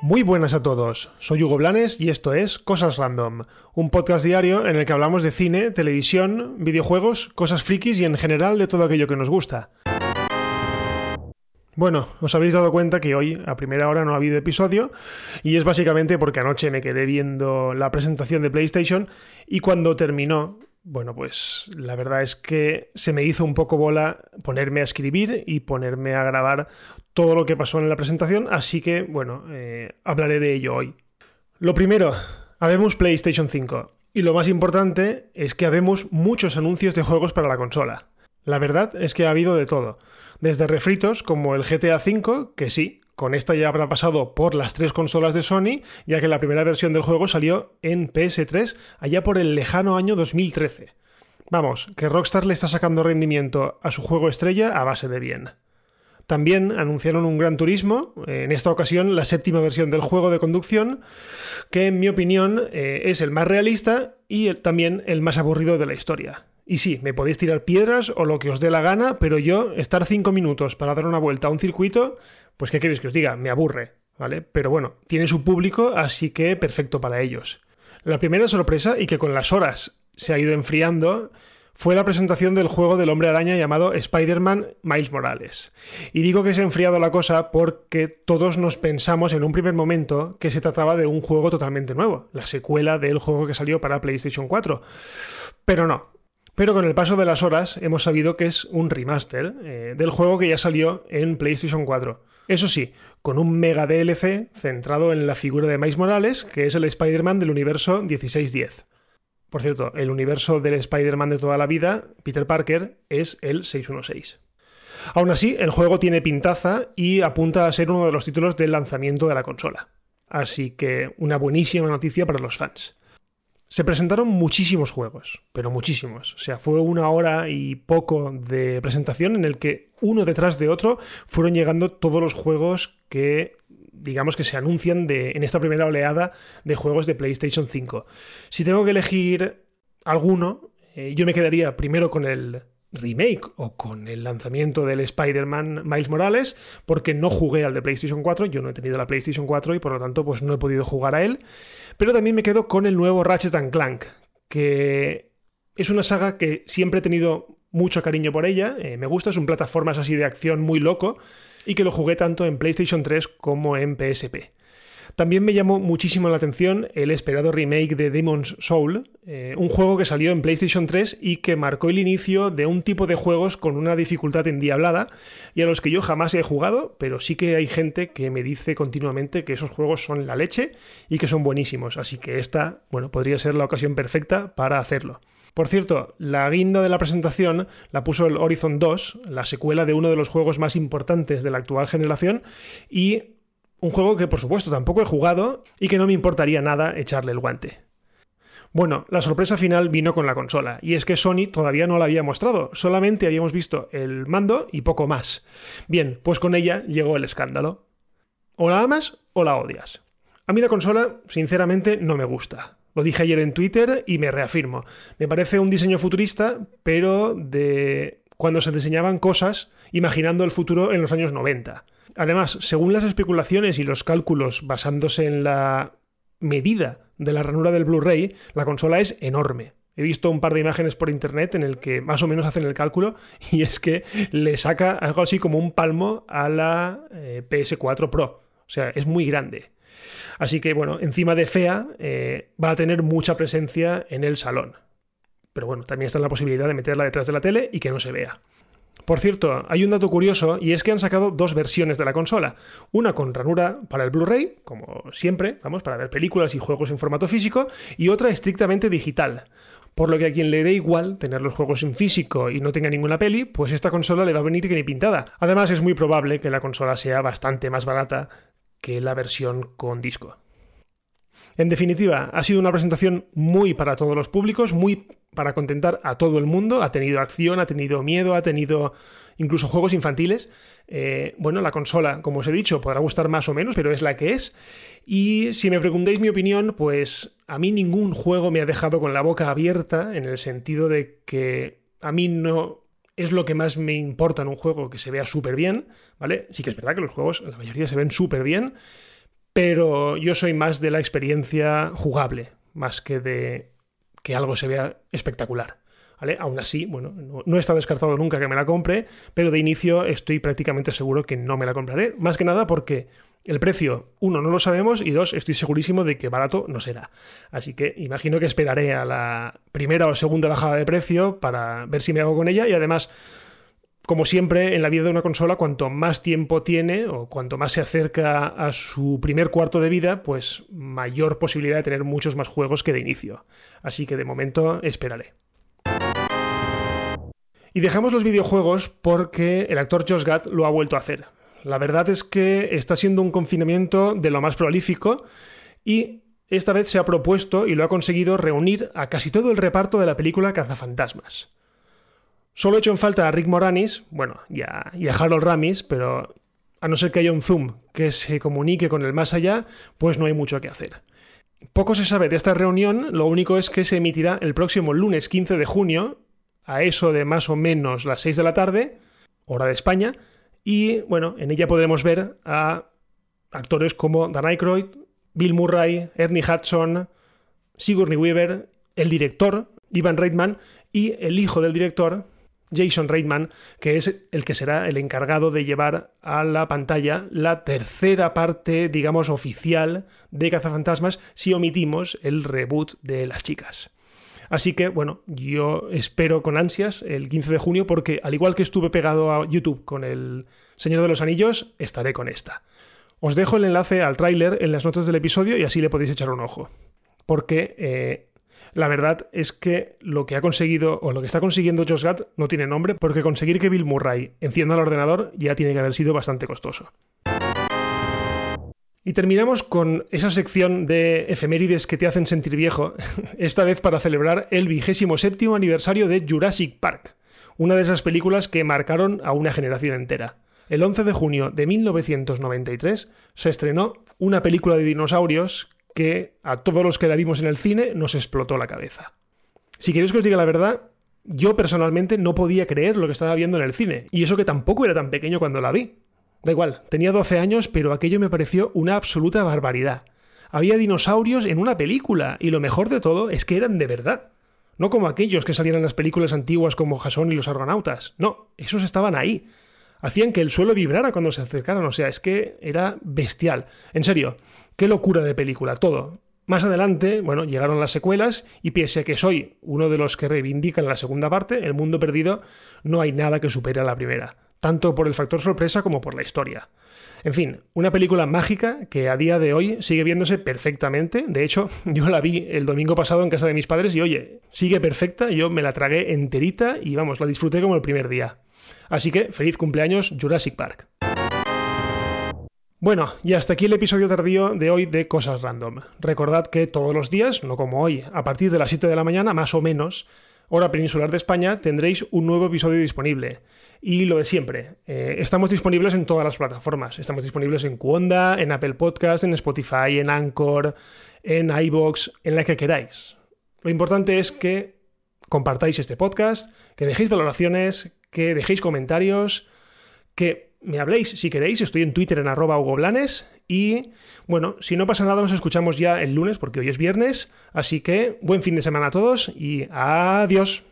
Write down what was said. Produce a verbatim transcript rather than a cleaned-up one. Muy buenas a todos, soy Hugo Blanes y esto es Cosas Random, un podcast diario en el que hablamos de cine, televisión, videojuegos, cosas frikis y en general de todo aquello que nos gusta. Bueno, os habéis dado cuenta que hoy a primera hora no ha habido episodio y es básicamente porque anoche me quedé viendo la presentación de PlayStation y cuando terminó, bueno, pues la verdad es que se me hizo un poco bola ponerme a escribir y ponerme a grabar todo lo que pasó en la presentación, así que, bueno, eh, hablaré de ello hoy. Lo primero, habemos PlayStation cinco, y lo más importante es que habemos muchos anuncios de juegos para la consola. La verdad es que ha habido de todo, desde refritos como el G T A cinco, que sí, con esta ya habrá pasado por las tres consolas de Sony, ya que la primera versión del juego salió en P S tres allá por el lejano año dos mil trece. Vamos, que Rockstar le está sacando rendimiento a su juego estrella a base de bien. También anunciaron un Gran Turismo, en esta ocasión la séptima versión del juego de conducción, que en mi opinión eh, es el más realista y el, también el más aburrido de la historia. Y sí, me podéis tirar piedras o lo que os dé la gana, pero yo estar cinco minutos para dar una vuelta a un circuito, pues ¿qué queréis que os diga? Me aburre, ¿vale? Pero bueno, tiene su público, así que perfecto para ellos. La primera sorpresa, y que con las horas se ha ido enfriando, fue la presentación del juego del Hombre Araña llamado Spider-Man Miles Morales. Y digo que se ha enfriado la cosa porque todos nos pensamos en un primer momento que se trataba de un juego totalmente nuevo, la secuela del juego que salió para PlayStation cuatro. Pero no. Pero con el paso de las horas hemos sabido que es un remaster eh, del juego que ya salió en PlayStation cuatro. Eso sí, con un mega D L C centrado en la figura de Miles Morales, que es el Spider-Man del universo dieciséis diez. Por cierto, el universo del Spider-Man de toda la vida, Peter Parker, es el seiscientos dieciséis. Aún así, el juego tiene pintaza y apunta a ser uno de los títulos del lanzamiento de la consola. Así que una buenísima noticia para los fans. Se presentaron muchísimos juegos, pero muchísimos. O sea, fue una hora y poco de presentación en el que uno detrás de otro fueron llegando todos los juegos que... digamos que se anuncian de, en esta primera oleada de juegos de PlayStation cinco. Si tengo que elegir alguno, eh, yo me quedaría primero con el remake o con el lanzamiento del Spider-Man Miles Morales, porque no jugué al de PlayStation cuatro, yo no he tenido la PlayStation cuatro y por lo tanto pues no he podido jugar a él. Pero también me quedo con el nuevo Ratchet and Clank, que es una saga que siempre he tenido mucho cariño por ella, eh, me gusta, es un plataformas así de acción muy loco, y que lo jugué tanto en PlayStation tres como en P S P. También me llamó muchísimo la atención el esperado remake de Demon's Souls, eh, un juego que salió en PlayStation tres y que marcó el inicio de un tipo de juegos con una dificultad endiablada y a los que yo jamás he jugado, pero sí que hay gente que me dice continuamente que esos juegos son la leche y que son buenísimos, así que esta, bueno, podría ser la ocasión perfecta para hacerlo. Por cierto, la guinda de la presentación la puso el Horizon dos, la secuela de uno de los juegos más importantes de la actual generación, y un juego que por supuesto tampoco he jugado y que no me importaría nada echarle el guante. Bueno, la sorpresa final vino con la consola, y es que Sony todavía no la había mostrado, solamente habíamos visto el mando y poco más. Bien, pues con ella llegó el escándalo. O la amas o la odias. A mí la consola, sinceramente, no me gusta. Lo dije ayer en Twitter y me reafirmo. Me parece un diseño futurista, pero de cuando se diseñaban cosas imaginando el futuro en los años noventa. Además, según las especulaciones y los cálculos basándose en la medida de la ranura del Blu-ray, la consola es enorme. He visto un par de imágenes por internet en el que más o menos hacen el cálculo y es que le saca algo así como un palmo a la eh, P S cuatro Pro. O sea, es muy grande. Así que, bueno, encima de fea, eh, va a tener mucha presencia en el salón. Pero bueno, también está la posibilidad de meterla detrás de la tele y que no se vea. Por cierto, hay un dato curioso y es que han sacado dos versiones de la consola. Una con ranura para el Blu-ray, como siempre, vamos, para ver películas y juegos en formato físico, y otra estrictamente digital. Por lo que a quien le dé igual tener los juegos en físico y no tenga ninguna peli, pues esta consola le va a venir que ni pintada. Además, es muy probable que la consola sea bastante más barata que la versión con disco. En definitiva, ha sido una presentación muy para todos los públicos, muy para contentar a todo el mundo. Ha tenido acción, ha tenido miedo, ha tenido incluso juegos infantiles. Eh, bueno, la consola, como os he dicho, podrá gustar más o menos, pero es la que es. Y si me preguntáis mi opinión, pues a mí ningún juego me ha dejado con la boca abierta, en el sentido de que a mí no es lo que más me importa en un juego, que se vea súper bien, ¿vale? Sí que es verdad que los juegos, la mayoría, se ven súper bien, pero yo soy más de la experiencia jugable, más que de que algo se vea espectacular, ¿vale? Aún así, bueno, no, no está descartado nunca que me la compre, pero de inicio estoy prácticamente seguro que no me la compraré, más que nada porque el precio, uno, no lo sabemos, y dos, estoy segurísimo de que barato no será. Así que imagino que esperaré a la primera o segunda bajada de precio para ver si me hago con ella. Y además, como siempre en la vida de una consola, cuanto más tiempo tiene o cuanto más se acerca a su primer cuarto de vida, pues mayor posibilidad de tener muchos más juegos que de inicio. Así que de momento esperaré. Y dejamos los videojuegos porque el actor Josh Gad lo ha vuelto a hacer. La verdad es que está siendo un confinamiento de lo más prolífico y esta vez se ha propuesto y lo ha conseguido reunir a casi todo el reparto de la película Cazafantasmas. Solo he hecho en falta a Rick Moranis, bueno, y a, y a Harold Ramis, pero a no ser que haya un Zoom que se comunique con el más allá, pues no hay mucho que hacer. Poco se sabe de esta reunión, lo único es que se emitirá el próximo lunes quince de junio, a eso de más o menos las seis de la tarde, hora de España, y bueno, en ella podremos ver a actores como Dan Aykroyd, Bill Murray, Ernie Hudson, Sigourney Weaver, el director, Ivan Reitman, y el hijo del director, Jason Reitman, que es el que será el encargado de llevar a la pantalla la tercera parte, digamos, oficial de Cazafantasmas, si omitimos el reboot de las chicas. Así que, bueno, yo espero con ansias el quince de junio porque, al igual que estuve pegado a YouTube con el Señor de los Anillos, estaré con esta. Os dejo el enlace al tráiler en las notas del episodio y así le podéis echar un ojo. Porque... Eh, La verdad es que lo que ha conseguido o lo que está consiguiendo Josh Gad no tiene nombre, porque conseguir que Bill Murray encienda el ordenador ya tiene que haber sido bastante costoso. Y terminamos con esa sección de efemérides que te hacen sentir viejo, esta vez para celebrar el vigésimo séptimo aniversario de Jurassic Park, una de esas películas que marcaron a una generación entera. El once de junio de mil novecientos noventa y tres se estrenó una película de dinosaurios que a todos los que la vimos en el cine nos explotó la cabeza. Si queréis que os diga la verdad, yo personalmente no podía creer lo que estaba viendo en el cine, y eso que tampoco era tan pequeño cuando la vi. Da igual, tenía doce años, pero aquello me pareció una absoluta barbaridad. Había dinosaurios en una película, y lo mejor de todo es que eran de verdad. No como aquellos que salían en las películas antiguas como Jasón y los Argonautas. No, esos estaban ahí. Hacían que el suelo vibrara cuando se acercaran, o sea, es que era bestial. En serio, qué locura de película, todo. Más adelante, bueno, llegaron las secuelas y pese a que soy uno de los que reivindican la segunda parte, El Mundo Perdido, no hay nada que supere a la primera, tanto por el factor sorpresa como por la historia. En fin, una película mágica que a día de hoy sigue viéndose perfectamente. De hecho, yo la vi el domingo pasado en casa de mis padres y, oye, sigue perfecta, yo me la tragué enterita y, vamos, la disfruté como el primer día. Así que, feliz cumpleaños, Jurassic Park. Bueno, y hasta aquí el episodio tardío de hoy de Cosas Random. Recordad que todos los días, no como hoy, a partir de las siete de la mañana, más o menos, hora peninsular de España, tendréis un nuevo episodio disponible. Y lo de siempre, eh, estamos disponibles en todas las plataformas. Estamos disponibles en Qonda, en Apple Podcast, en Spotify, en Anchor, en iVoox, en la que queráis. Lo importante es que compartáis este podcast, que dejéis valoraciones, que dejéis comentarios, que me habléis si queréis. Estoy en Twitter en arroba Hugo Blanes y, bueno, si no pasa nada nos escuchamos ya el lunes porque hoy es viernes, así que buen fin de semana a todos y adiós.